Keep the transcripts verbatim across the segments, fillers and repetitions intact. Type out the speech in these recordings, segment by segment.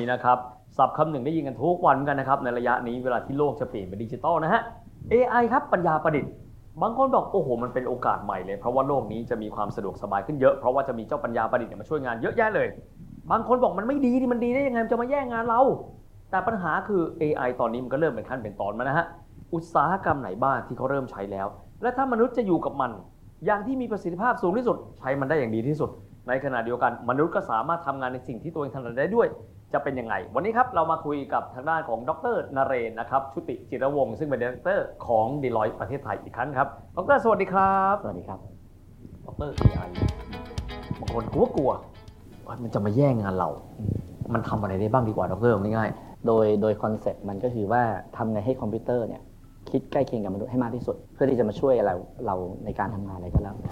นี้นะครับศัพท์คำหนึ่งได้ยินกันทุกวันกันนะครับในระยะนี้เวลาที่โลกจะเปลี่ยนเป็นดิจิตอลนะฮะ เอ ไอ ครับปัญญาประดิษฐ์บางคนบอกโอ้โหมันเป็นโอกาสใหม่เลยเพราะว่าโลกนี้จะมีความสะดวกสบายขึ้นเยอะเพราะว่าจะมีเจ้าปัญญาประดิษฐ์มาช่วยงานเยอะแยะเลยบางคนบอกมันไม่ดีนี่มันดีได้ยังไงมันจะมาแย่งงานเราแต่ปัญหาคือ เอ ไอ ตอนนี้มันก็เริ่มเป็นขั้นเป็นตอนมานะฮะอุตสาหกรรมไหนบ้างที่เขาเริ่มใช้แล้วและถ้ามนุษย์จะอยู่กับมันอย่างที่มีประสิทธิภาพสูงที่สุดใช้มันได้อย่างดีที่สุดในขณะเดียวกันมนุษย์ก็สามารถทำงานในสิ่งที่ตัวเองถนัดได้ด้วยจะเป็นยังไงวันนี้ครับเรามาคุยกับทางด้านของดร.นเรนนะครับชุติจิรวงศ์ซึ่งเป็นไดเรคเตอร์ของ Deloitte ประเทศไทยอีกครั้งครับดร.สวัสดีครับสวัสดีครับดร. เอ ไอ บางคนกลัวกลัวว่ามันจะมาแย่งงานเรามันทำอะไรได้บ้างดีกว่าดร.ง่ายๆโดยโดยคอนเซ็ปต์มันก็คือว่าทำไงให้คอมพิวเตอร์เนี่ยคิดใกล้เคียงกับมนุษย์ให้มากที่สุดเพื่อที่จะมาช่วยเราเราในการทำงานอะไรก็แล้วแต่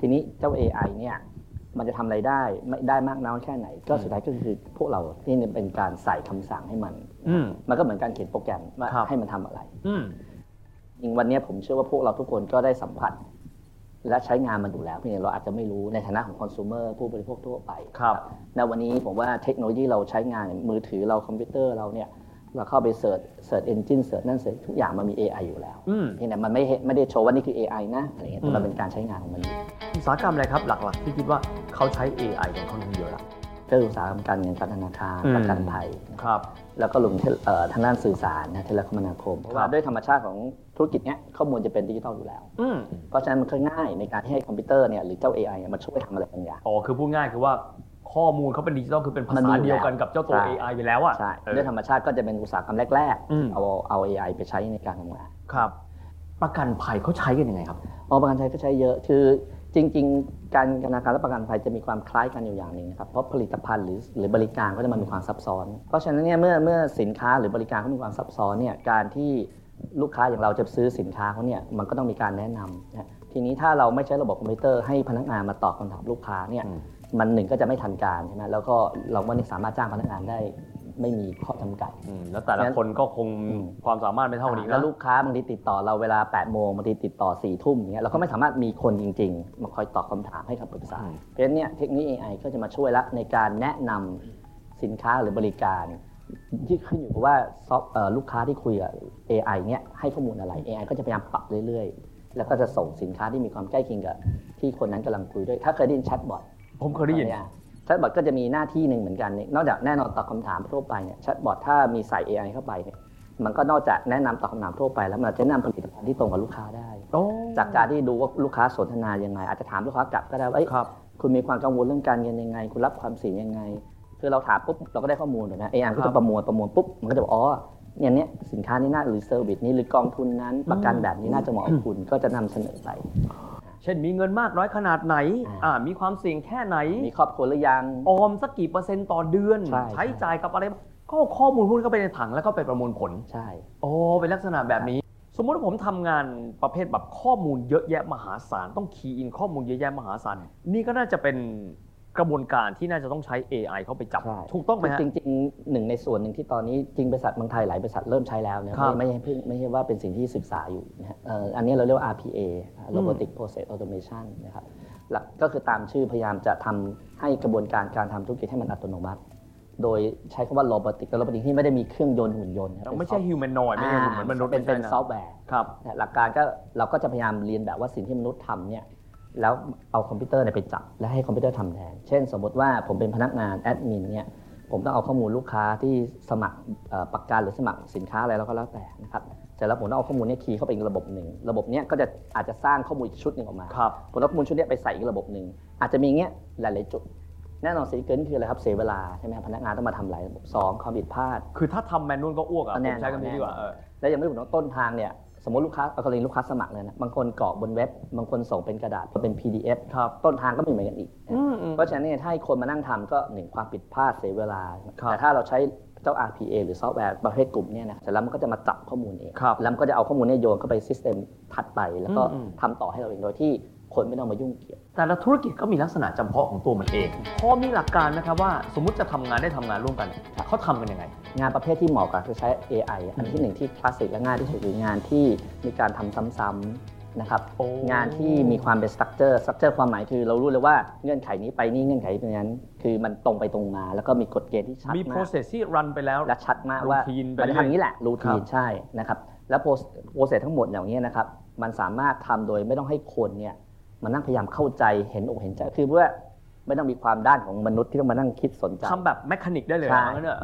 ทีนี้เจ้า เอ ไอ เนี่ยมันจะทำอะไรได้ไม่ได้มากน้อยแค่ไหนก็สุดท้ายก็คือพวกเราที่เป็นการใส่คำสั่งให้มันมันก็เหมือนการเขียนโปรแกรมว่าให้มันทำอะไรยิ่งวันนี้ผมเชื่อว่าพวกเราทุกคนก็ได้สัมผัสและใช้งานมันอยู่แล้วเพียงแต่เราอาจจะไม่รู้ในฐานะของคอน sumer ผู้บริโภคทั่วไปครับณวันนี้ผมว่าเทคโนโลยีเราใช้งานมือถือเราคอมพิวเตอร์เราเนี่ยเราเข้าไปเสิร์ชเสิร์ชเอนจินเสิร์ชนั่นเสิร์ชทุกอย่างมันมี เอ ไอ อยู่แล้วเพียงแต่มันไม่ไม่ได้โชว์ว่านี่คือ เอ ไอ นะอะไรเงี้ยแต่มันเป็นการใช้งานของมันอุตสาหกรรมอะไรครับหลักๆที่คิดว่าเขาใช้ เอ ไอ กันค่อนข้างเยอะละก็อุตสาหกรรมการเงินการธนาคารประกันภัยครับแล้วก็ลงทางด้านสื่อสารนะเทเลคมนาคมเพราะว่าด้วยธรรมชาติของธุรกิจเนี้ยข้อมูลจะเป็นดิจิทัลอยู่แล้วเพราะฉะนั้นมันก็ง่ายในการที่ให้คอมพิวเตอร์เนี่ยหรือเจ้า เอ ไอ เนี่ยมาช่วยทำอะไรบางอย่างอ๋อคือพูดง่ายคือว่าข้อมูลเขาเป็นดิจิทัลคือเป็นภาษาเดียวกันกับเจ้าตัว เอ ไอ ไปแล้วอ่ะใช่ด้วยธรรมชาติก็จะเป็นอุตสาหกรรมแรกๆเอาเอา เอ ไอ ไปใช้ในการทำงานครับประกันภัยเขาใช้กันยังไงครับอ๋อประกันภัยก็ใช้เยอะคือจริงๆการธนาคารและประกันภัยจะมีความคล้ายกันอยู่อย่างหนึ่งนะครับเพราะผลิตภัณฑ์หรือหรือบริการก็จะมันมีความซับซ้อนเพราะฉะนั้นเนี่ยเมื่อเมื่อสินค้าหรือบริการเขามีความซับซ้อนเนี่ยการที่ลูกค้าอย่างเราจะซื้อสินค้าเขาเนี่ยมันก็ต้องมีการแนะนำนะทีนี้ถ้าเราไม่ใช้ระบบคอมพิวเตอร์ให้พนักงานมาตอบคำถามลูกค้าเนี่ยมันหนึ่งก็จะไม่ทันการใช่ไหมแล้วก็เราก็ไม่สามารถจ้างพนักงานได้ไม่มีข้อจำกัดแล้วแต่ละคนก็คงความสามารถไม่เท่านี้แล้วลูกค้าบางทีติดต่อเราเวลาแปดโมงบางทีติดต่อสี่ทุ่มอย่างเงี้ยเราก็ไม่สามารถมีคนจริงๆมาคอยตอบคำถามให้คำปรึกษาเพราะฉะนั้นเนี่ยเทคโนโลยี เอ ไอ ก็จะมาช่วยละในการแนะนำสินค้าหรือบริการที่ขึ้นอยู่กับว่าลูกค้าที่คุยกับ เอ ไอ เนี่ยให้ข้อมูลอะไร เอ ไอ ก็จะพยายามปรับเรื่อยๆแล้วก็จะส่งสินค้าที่มีความใกล้เคียงกับที่คนนั้นกำลังคุยด้วยถ้าเคยได้ยินแชทบอทผมเคยได้ยินแชทบอทก็จะมีหน้าที่หนึ่งเหมือนกันนอกจากแน่นอนตอบคำถามทั่วไปเนี่ยแชทบอทถ้ามีใส่ เอ ไอ เข้าไปเนี่ยมันก็นอกจากแนะนำตอบคำถามทั่วไปแล้วมันจะแนะนำผลิตภัณฑ์ที่ตรงกับลูกค้าได้จากการที่ดูว่าลูกค้าสนทนายังไงอาจจะถามลูกค้ากลับก็ได้ว่าคุณมีความกังวลเรื่องการเงินยังไงคุณรับความเสี่ยงยังไงคือเราถามปุ๊บเราก็ได้ข้อมูลถูกไหม เอ ไอ ก็จะประมวลประมวลปุ๊บมันก็จะบอกอ๋อเนี่ยเนี้ยสินค้านี้น่าหรือเซอร์วิสนี้หรือกองทุนนั้นประกันแบบนี้น่าจะเหมาะกับคุณก็จะนำเสนอไปเช่นมีเงินมากน้อยขนาดไหนมีความเสี่ยงแค่ไหนมีครอบครัวหรือยังออมสักกี่เปอร์เซ็นต์ต่อเดือนใช้จ่ายกับอะไรก็ข้อมูลพวกนี้ก็ไปในถังแล้วก็ไปประมวลผลใช่โอ้เป็นลักษณะแบบนี้สมมติว่าผมทำงานประเภทแบบข้อมูลเยอะแยะมหาศาลต้องคีย์อินข้อมูลเยอะแยะมหาศาลนี่ก็น่าจะเป็นกระบวนการที่น่าจะต้องใช้ เอ ไอ เข้าไปจับถูกต้องไหมฮะจริงๆหนึ่งในส่วนหนึ่งที่ตอนนี้จริงบริษัทเมืองไทยหลายบริษัทเริ่มใช้แล้วนะไม่ใช่เพิ่งไม่ใช่ว่าเป็นสิ่งที่ศึกษาอยู่นะฮะอันนี้เราเรียกว่า อาร์ พี เอ Robotic Process Automation นะครับหลักก็คือตามชื่อพยายามจะทำให้กระบวนการการทำธุรกิจให้มันอัตโนมัติโดยใช้คำว่า Robotic และ Robotic ที่ไม่ได้มีเครื่องยนต์หุ่นยนต์ไม่ใช่ Humanoid ไม่ใช่เหมือนมนุษย์เป็นซอฟต์แวร์ครับหลักการก็เราก็จะพยายามเรียนแบบว่าสิ่งที่มนุษย์ทำเนี่ยแล้วเอาคอมพิวเตอร์ไปจับและให้คอมพิวเตอร์ทำแทนเช่นสมมติว่าผมเป็นพนักงานแอดมินเนี่ยผมต้องเอาข้อมูลลูกค้าที่สมัครประกันหรือสมัครสินค้าอะไรแล้วก็แล้วแต่นะครับเสร็จแล้วผมต้องเอาข้อมูลนี้คีย์เข้าไปอีกระบบหนึ่งระบบนี้ก็จะอาจจะสร้างข้อมูลอีกชุดหนึ่งออกมาผมเอาข้อมูลชุดนี้ไปใส่อีกระบบหนึ่งอาจจะมีเงี้ยหลายๆจุดแน่นอนสิ่งเกินคืออะไรครับเสียเวลาใช่ไหมครับพนักงานต้องมาทำหลายระบบสองความผิดพลาดคือถ้าทำแมนนวลก็อ้วกอ่ะใช้กันดีกว่าแล้วยังไม่ถึงต้นทางเนี่ยสมมติลูกค้าเอากรณีลูกค้าสมัครเลยนะบางคนกรอกบนเว็บบางคนส่งเป็นกระดาษเป็น พี ดี เอฟ ต้นทางก็ไม่เหมือนกันอีกเพราะฉะนั้นเนี่ยถ้าให้คนมานั่งทำก็หนึ่งความผิดพลาดเสียเวลาแต่ถ้าเราใช้เจ้า อาร์ พี เอ หรือซอฟต์แวร์ประเภทกลุ่มเนี่ยนะเสร็จแล้วมันก็จะมาจับข้อมูลเองแล้วมันก็จะเอาข้อมูลเนี่ยโยนเข้าไปซิสเต็มถัดไปแล้วก็ทำต่อให้เราเองโดยที่คนไม่ต้องมายุ่งเกี่ยวแต่ละธุรกิจก็มีลักษณะจำเพาะของตัวมันเองพอมีหลักการนะครับว่าสมมติจะทำงานได้ทำงานร่วมกันเขาทำกันยังไงงานประเภทที่เหมาะกับใช้ เอ ไอ อันที่หนึ่งที่คลาสสิกและง่ายที่สุดคืองานที่มีการทำซ้ำๆ นะครับงานที่มีความเป็นสตรัคเจอร์สตรัคเจอร์ความหมายคือเรารู้เลยว่าเงื่อนไขนี้ไปนี่เงื่อนไขนั้นคือมันตรงไปตรงมาแล้วก็มีกฎเกณฑ์ที่ชัดมากมี process ที่รันไปแล้วและชัดมากว่ามันทำอย่างนี้แหละรูทีนใช่นะครับแล้ว process ทั้งหมดอย่างนี้นะครับมันสามารถทำโดยไม่ต้องให้คนเนี่ยมานั่งพยายามเข้าใจเห็นอกเห็นใจคือว่าไม่ต้องมีความด้านของมนุษย์ที่ต้องมานั่งคิดสนใจทำแบบแมคานิกได้เลย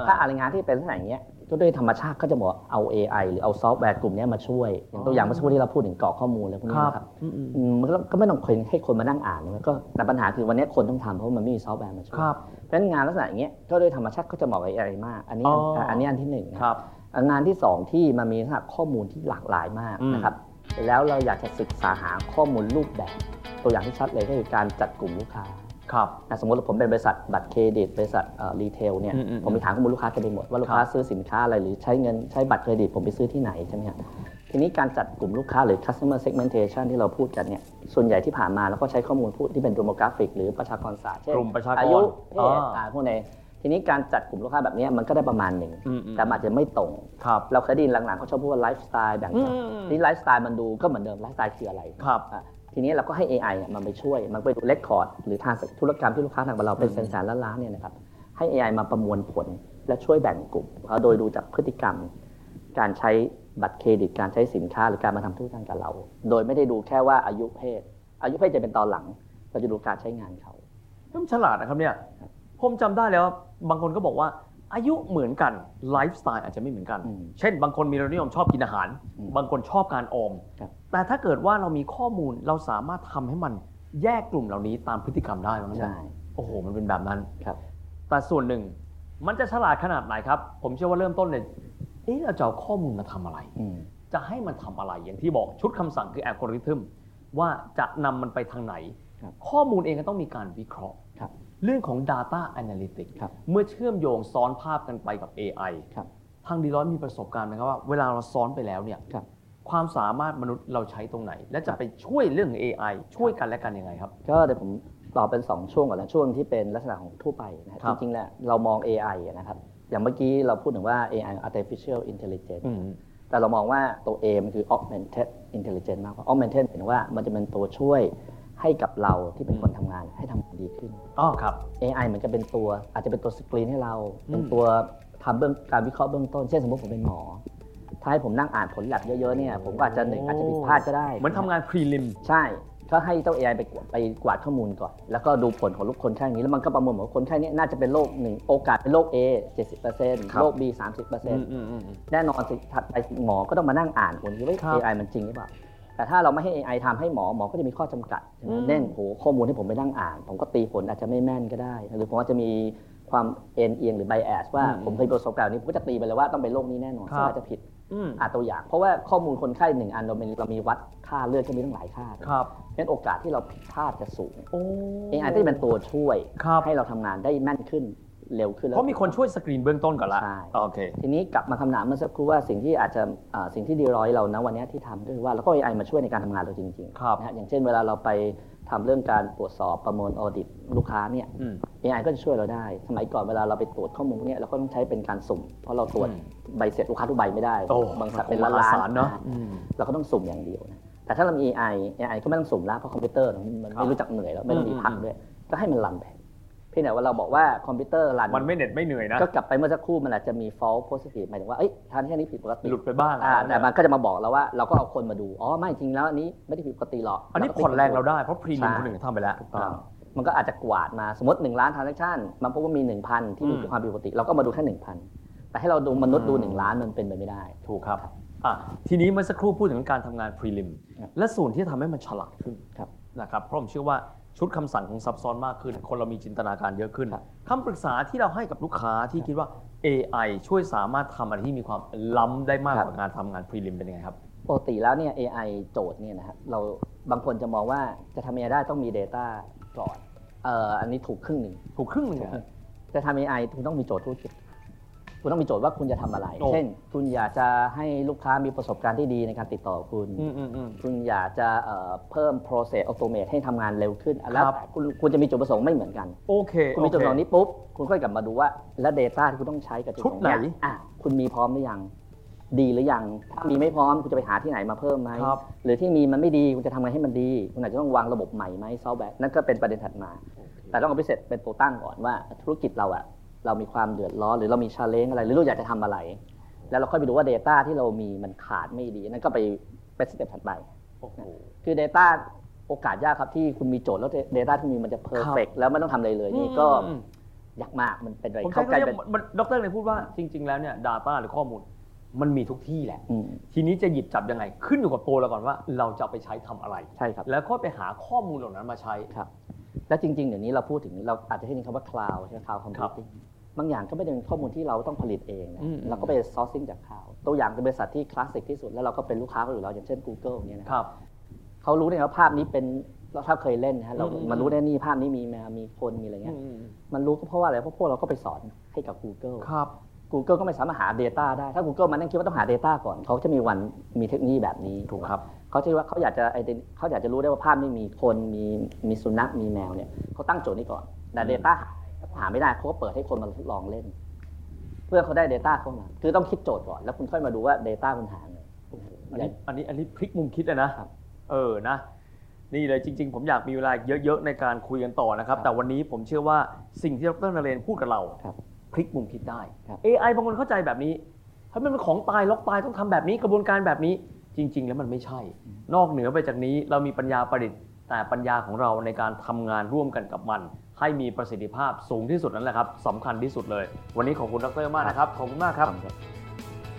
ถ้าอะไรงานที่เป็นลักษณะอย่างเงี้ยก็ด้วยธรรมชาติก็จะบอกเอา เอ ไอ หรือเอาซอฟต์แวร์กลุ่มนี้มาช่วยอย่างตัวอย่างเมื่อสักครู่ที่เราพูดถึงกรอกข้อมูลอะไรพวกนี้นะครับก็ไม่ต้องให้คนมานั่งอ่านก็แต่ปัญหาคือวันนี้คนต้องทำเพราะมันไม่มีซอฟต์แวร์มาช่วยเพราะฉะนั้นงานลักษณะอย่างเงี้ยก็ด้วยธรรมชาติก็จะเหมาะกับ เอ ไอ มากอันนี้อันนี้อันที่หนึ่งครับงานที่สองที่มันมีข้อมูลที่หลากหลายมากนะครับแล้วเราอยากจะศึกษาหาข้อมูลรูปแบบตัวอย่างที่ชัดเลยก็คือการจัดกลุ่มลูกค้าครับสมมติผมเป็นบริษัทบัตรเครดิตบริษัทรีเทลเนี่ยผมไปถามข้อมูลลูกค้ากันไปหมดว่าลูกค้าซื้อสินค้าอะไรหรือใช้เงินใช้บัตรเครดิตผมไปซื้อที่ไหนใช่ไหมครับทีนี้การจัดกลุ่มลูกค้าหรือ customer segmentation ที่เราพูดกันเนี่ยส่วนใหญ่ที่ผ่านมาเราก็ใช้ข้อมูลพูดที่เป็น demographic หรือประชากรศาสตร์เช่นอายุเพศต่างพวกนี้ทีนี้การจัดกลุ่มลูกค้าแบบนี้มันก็ได้ประมาณหนึ่งแต่อาจจะไม่ตรงเราเคยได้ยินหลังๆเขาชอบพูดว่าไลฟ์สไตล์แบบนี้ที่ไลฟ์สไตล์มันดูก็เหมือนเดิมไลฟ์สไตล์คืออะไรทีนี้เราก็ให้ เอ ไอ เนี่ยมันไปช่วยมันไปดูเรคคอร์ดหรือทางธุรกรรมที่ลูกค้าทางเราเป็นแสนๆล้านๆเนี่ยนะครับให้ เอ ไอ มาประมวลผลและช่วยแบ่งกลุ่มโดยดูจากพฤติกรรมการใช้บัตรเครดิตการใช้สินค้าหรือการมาทำธุรกรรมกับเราโดยไม่ได้ดูแค่ว่าอายุเพศอายุเพศจะเป็นตอนหลังเราจะดูการใช้งานเขาต้องฉลาดนะครับเนี่ยผมจำได้แล้วบางคนก็บอกว่าอายุเหมือนกันไลฟ์สไตล์อาจจะไม่เหมือนกันเช่นบางคนมีรสนิยมชอบกินอาหารบางคนชอบการออมแต่ถ้าเกิดว่าเรามีข้อมูลเราสามารถทำให้มันแยกกลุ่มเหล่านี้ตามพฤติกรรมได้ใช่ไหมโอ้โหมันเป็นแบบนั้นแต่ส่วนหนึ่งมันจะฉลาดขนาดไหนครับผมเชื่อว่าเริ่มต้นเลยเอ๊ะเราจะเอาข้อมูลมาทำอะไรจะให้มันทำอะไรอย่างที่บอกชุดคำสั่งคืออัลกอริทึมว่าจะนำมันไปทางไหนข้อมูลเองก็ต้องมีการวิเคราะห์เรื่องของ data analytics เมื่อเชื่อมโยงซ้อนภาพกันไปกับ เอ ไอ ทางดีร้อยมีประสบการณ์นะครับว่าเวลาเราซ้อนไปแล้วเนี่ยความสามารถมนุษย์เราใช้ตรงไหนและจะไปช่วยเรื่อง เอ ไอ ช่วยกันและกันยังไงครับก็เดี๋ยวผมตอบเป็นสองช่วงก่อนนะช่วงที่เป็นลักษณะของทั่วไปนะจริงๆแล้วเรามอง เอ ไอ นะครับอย่างเมื่อกี้เราพูดถึงว่า เอ ไอ artificial intelligence แต่เรามองว่าตัว A มันคือ augmented intelligence มากกว่า augmented หมายถึงว่ามันจะเป็นตัวช่วยให้กับเราที่เป็นคนทำงานให้ทำดีขึ้นอ๋อครับ เอ ไอ เหมือนกับเป็นตัวอาจจะเป็นตัวสกรีนให้เราเป็นตัวทำเบื้องการวิเคราะห์เบื้องต้นเช่นสมมติผมเป็นหมอถ้าให้ผมนั่งอ่านผลแลบเยอะๆเนี่ยผมก็อาจจะหนึ่งอาจจะผิดพลาดก็ได้เหมือนทำงานพรีลิมใช่ก็ให้เจ้า เอ ไอ ไปไปกวาดข้อมูลก่อนแล้วก็ดูผลของลูกคนไข้นี้แล้วมันก็ประเมินว่าคนไข้นี้น่าจะเป็นโรคหนึ่งโอกาสเป็นโรค A เจ็ดสิบเปอร์เซ็นต์ โรค B สามสิบเปอร์เซ็นต์ แน่นอนสิถัดไปหมอก็ต้องมานั่งอ่านผลว่า เอ ไอ มันจริงหรือเปล่าแต่ถ้าเราไม่ให้ เอ ไอ ทำให้หมอหมอก็จะมีข้อจำกัดแน่นโหข้อมูลที่ผมไปนั่งอ่านผมก็ตีผลอาจจะไม่แม่นก็ได้หรือผมอาจจะมีความเอ็นเอียงหรือ bias ว่าผมเคยประสบการณ์นี้ผมก็จะตีไปเลยว่าต้องเป็นโรคนี้แน่นอนซึ่งอาจจะผิดอาจตัวอย่างเพราะว่าข้อมูลคนไข้หนึ่งอันเราเรามีวัดค่าเลือดก็มีตั้งหลายค่าครับงั้นโอกาสที่เราผิดพลาดจะสูง เอ ไอ ต้องเป็นตัวช่วยให้เราทำงานได้แม่นขึ้นเร็วขึ้นแล้วเพราะมีคนช่วยสกรีนเบื้องต้นก่อนละโอเคทีนี้กลับมาคำถามเมื่อสักครู่ว่าสิ่งที่อาจจะสิ่งที่ดีร้อยเรานะวันนี้ที่ทำก็คือว่าเราก็ เอ ไอ มาช่วยในการทำงานเราจริงๆนะฮะอย่างเช่นเวลาเราไปทำเรื่องการตรวจสอบประเมินออดิตลูกค้าเนี่ย เอ ไอ ก็จะช่วยเราได้สมัยก่อนเวลาเราไปตรวจข้อมูลพวกนี้เราก็ต้องใช้เป็นการสุ่มเพราะเราตรวจใบเสร็จลูกค้าทุกใบไม่ได้บางสัตว์เป็นล้านๆเนาะเราก็ต้องสุ่มอย่างเดียวนะแต่ถ้าเรามี เอ ไอ เอ ไอ ก็ไม่ต้องสุ่มแล้วเพราะคอมพิวเตอร์มันไม่รู้จักเหนื่อยแล้วไม่ต้องมีพักด้วยก็ให้มันรันไปเพียงแต่ว่าเราบอกว่าคอมพิวเตอร์รันมันไม่เหน็ดไม่เหนื่อยนะก็กลับไปเมื่อสักครู่มันอาจจะมี false positive หมายถึงว่าเอ้ยทานแค่นี้ผิดปกติหลุดไปบ้างแต่มันก็จะมาบอกเราว่าเราก็เอาคนมาดูอ๋อไม่จริงแล้วอันนี้ไม่ได้ผิดปกติหรอกอันนี้ผ่อนแรงเราได้เพราะพรีลิมคนหนึ่งทำไปแล้วมันก็อาจจะกวาดมาสมมติหนึ่งล้าน transaction มันพบว่ามี หนึ่งพัน ที่มีความผิดปกติเราก็มาดูแค่ หนึ่งพัน แต่ให้เราดูมนุษย์ดูหนึ่งล้านมันเป็นไปไม่ได้ถูกครับอ่ะทีนี้เมื่อสักครู่พูดถึงการทำงานพรีลิมและส่วนที่ทำให้มันฉลาดขึ้นนะครับเพราะผมเชื่อว่าชุดคำสั่งของซับซ้อนมากขึ้นคนเรามีจินตนาการเยอะขึ้นคำปรึกษาที่เราให้กับลูกค้าที่คิดว่า เอ ไอ ช่วยสามารถทำอะไรที่มีความล้ำได้มากกว่าการทำงานพรีลิมเป็นยังไงครับปกติแล้วเนี่ย เอ ไอ โจทย์เนี่ยนะครับเราบางคนจะมองว่าจะทำ เอ ไอ ได้ต้องมี Data ก่อนเอ่ออันนี้ถูกครึ่งหนึ่งถูกครึ่งหนึ่งจะทำ เอ ไอ คุณต้องมีโจทย์ธุรกิจคุณต้องมีโจทย์ว่าคุณจะทำอะไรเช่นคุณอยากจะให้ลูกค้ามีประสบการณ์ที่ดีในการติดต่อคุณคุณอยากจะเพิ่ม process automate ให้ทำงานเร็วขึ้นแล้วแต่คุณคุณจะมีจุดประสงค์ไม่เหมือนกันโอเคคุณมีจุดประสงค์นี้ปุ๊บคุณค่อยกลับมาดูว่าและ data ที่คุณต้องใช้กับจุดไหนคุณมีพร้อมหรือยัง ดีหรือยังถ้ามีไม่พร้อมคุณจะไปหาที่ไหนมาเพิ่มไหมหรือที่มีมันไม่ดีคุณจะทำไงให้มันดีคุณอาจจะต้องวางระบบใหม่ไหมซอฟต์แวร์นั่นก็เป็นประเด็นถัดมาแต่ต้องเอาไปเสร็จเป็นตัวตั้งก่อนว่าธุรกิจเราอะเรามีความเดือดร้อนหรือเรามี challenge อะไรหรือเราอยากจะทำอะไรแล้วเราค่อยไปดูว่า data ที่เรามีมันขาดไม่ดีนั่นก็ไปเป็นสเต็ปถัดไปคือ data โอกาสยากครับที่คุณมีโจทย์แล้ว data ที่มีมันจะ perfect แล้วไม่ต้องทำอะไรเลยนี่ก็ยากมากมันเป็นอะไรเข้าใจเป็นดร.เลยพูดว่าจริงๆแล้วเนี่ย data หรือข้อมูลมันมีทุกที่แหละทีนี้จะหยิบจับยังไงขึ้นอยู่กับตัวเราก่อนว่าเราจะไปใช้ทำอะไรใช่ครับแล้วก็ไปหาข้อมูลเหล่านั้นมาใช้ครับและจริงๆเดี๋ยวนี้เราพูดถึงเราอาจจะให้ยินคำว่า cloud ใช่ไหม cloud computing บางอย่างก็ไม่ได้เป็นข้อมูลที่เราต้องผลิตเองนะเราก็ไป sourcing จาก cloud ตัวอย่างเป็นบริษัทที่คลาสสิกที่สุดแล้วเราก็เป็นลูกค้าเขาอยู่แล้วอย่างเช่น Google เนี่ยนะครับเขารู้เนี่ยว่าภาพนี้เป็นเราถ้าเคยเล่นนะฮะเรามันรู้แน่นี่ภาพนี้มีมามีคนมีอะไรเงี้ยมันรู้ก็เพราะว่าอะไรเพราะพวกเราก็ไปสอนให้กับ Google ครับ Google ก็ไม่สามารถหา data ได้ถ้า Google มันนั่งคิดว่าต้องหา data ก่อนเขาจะมีวันมีเทคโนโลยีแบบนี้ถูกครับเขาที่ว่าเขาอยากจะเขาอยากจะรู้ได้ว่าภาพนี้มีคนมีมีสุนัขมีแมวเนี่ยเขาตั้งโจทย์นี้ก่อนแต่ data หาไม่ได้เขาก็เปิดให้คนมาทดลองเล่นเพื่อเขาได้ data เข้ามาคือต้องคิดโจทย์ก่อนแล้วคุณค่อยมาดูว่า data คุณหาไงอันนี้อันนี้อันนี้พลิกมุมคิดเลยนะเออนะนี่เลยจริงๆผมอยากมีเวลาเยอะๆในการคุยกันต่อนะครับแต่วันนี้ผมเชื่อว่าสิ่งที่ดร.นเรนพูดกับเราพลิกมุมคิดได้ เอ ไอ บางคนเข้าใจแบบนี้เพราะมันเป็นของตายล็อกตายต้องทำแบบนี้กระบวนการแบบนี้จริงๆแล้วมันไม่ใช่นอกเหนือไปจากนี้เรามีปัญญาประดิษฐ์แต่ปัญญาของเราในการทำงานร่วมกันกับมันให้มีประสิทธิภาพสูงที่สุดนั่นแหละครับสำคัญที่สุดเลยวันนี้ขอบคุณดร.มากนะครับขอบคุณมากครับ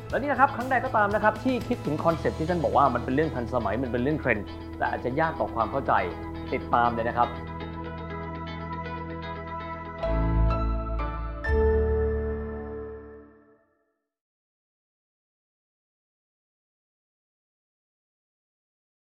และนี่นะครับครั้งใดก็ตามนะครับที่คิดถึงคอนเซ็ปต์ที่ท่านบอกว่ามันเป็นเรื่องทันสมัยมันเป็นเรื่องเทรนด์แต่อาจจะยากต่อความเข้าใจติดตามเลยนะครับ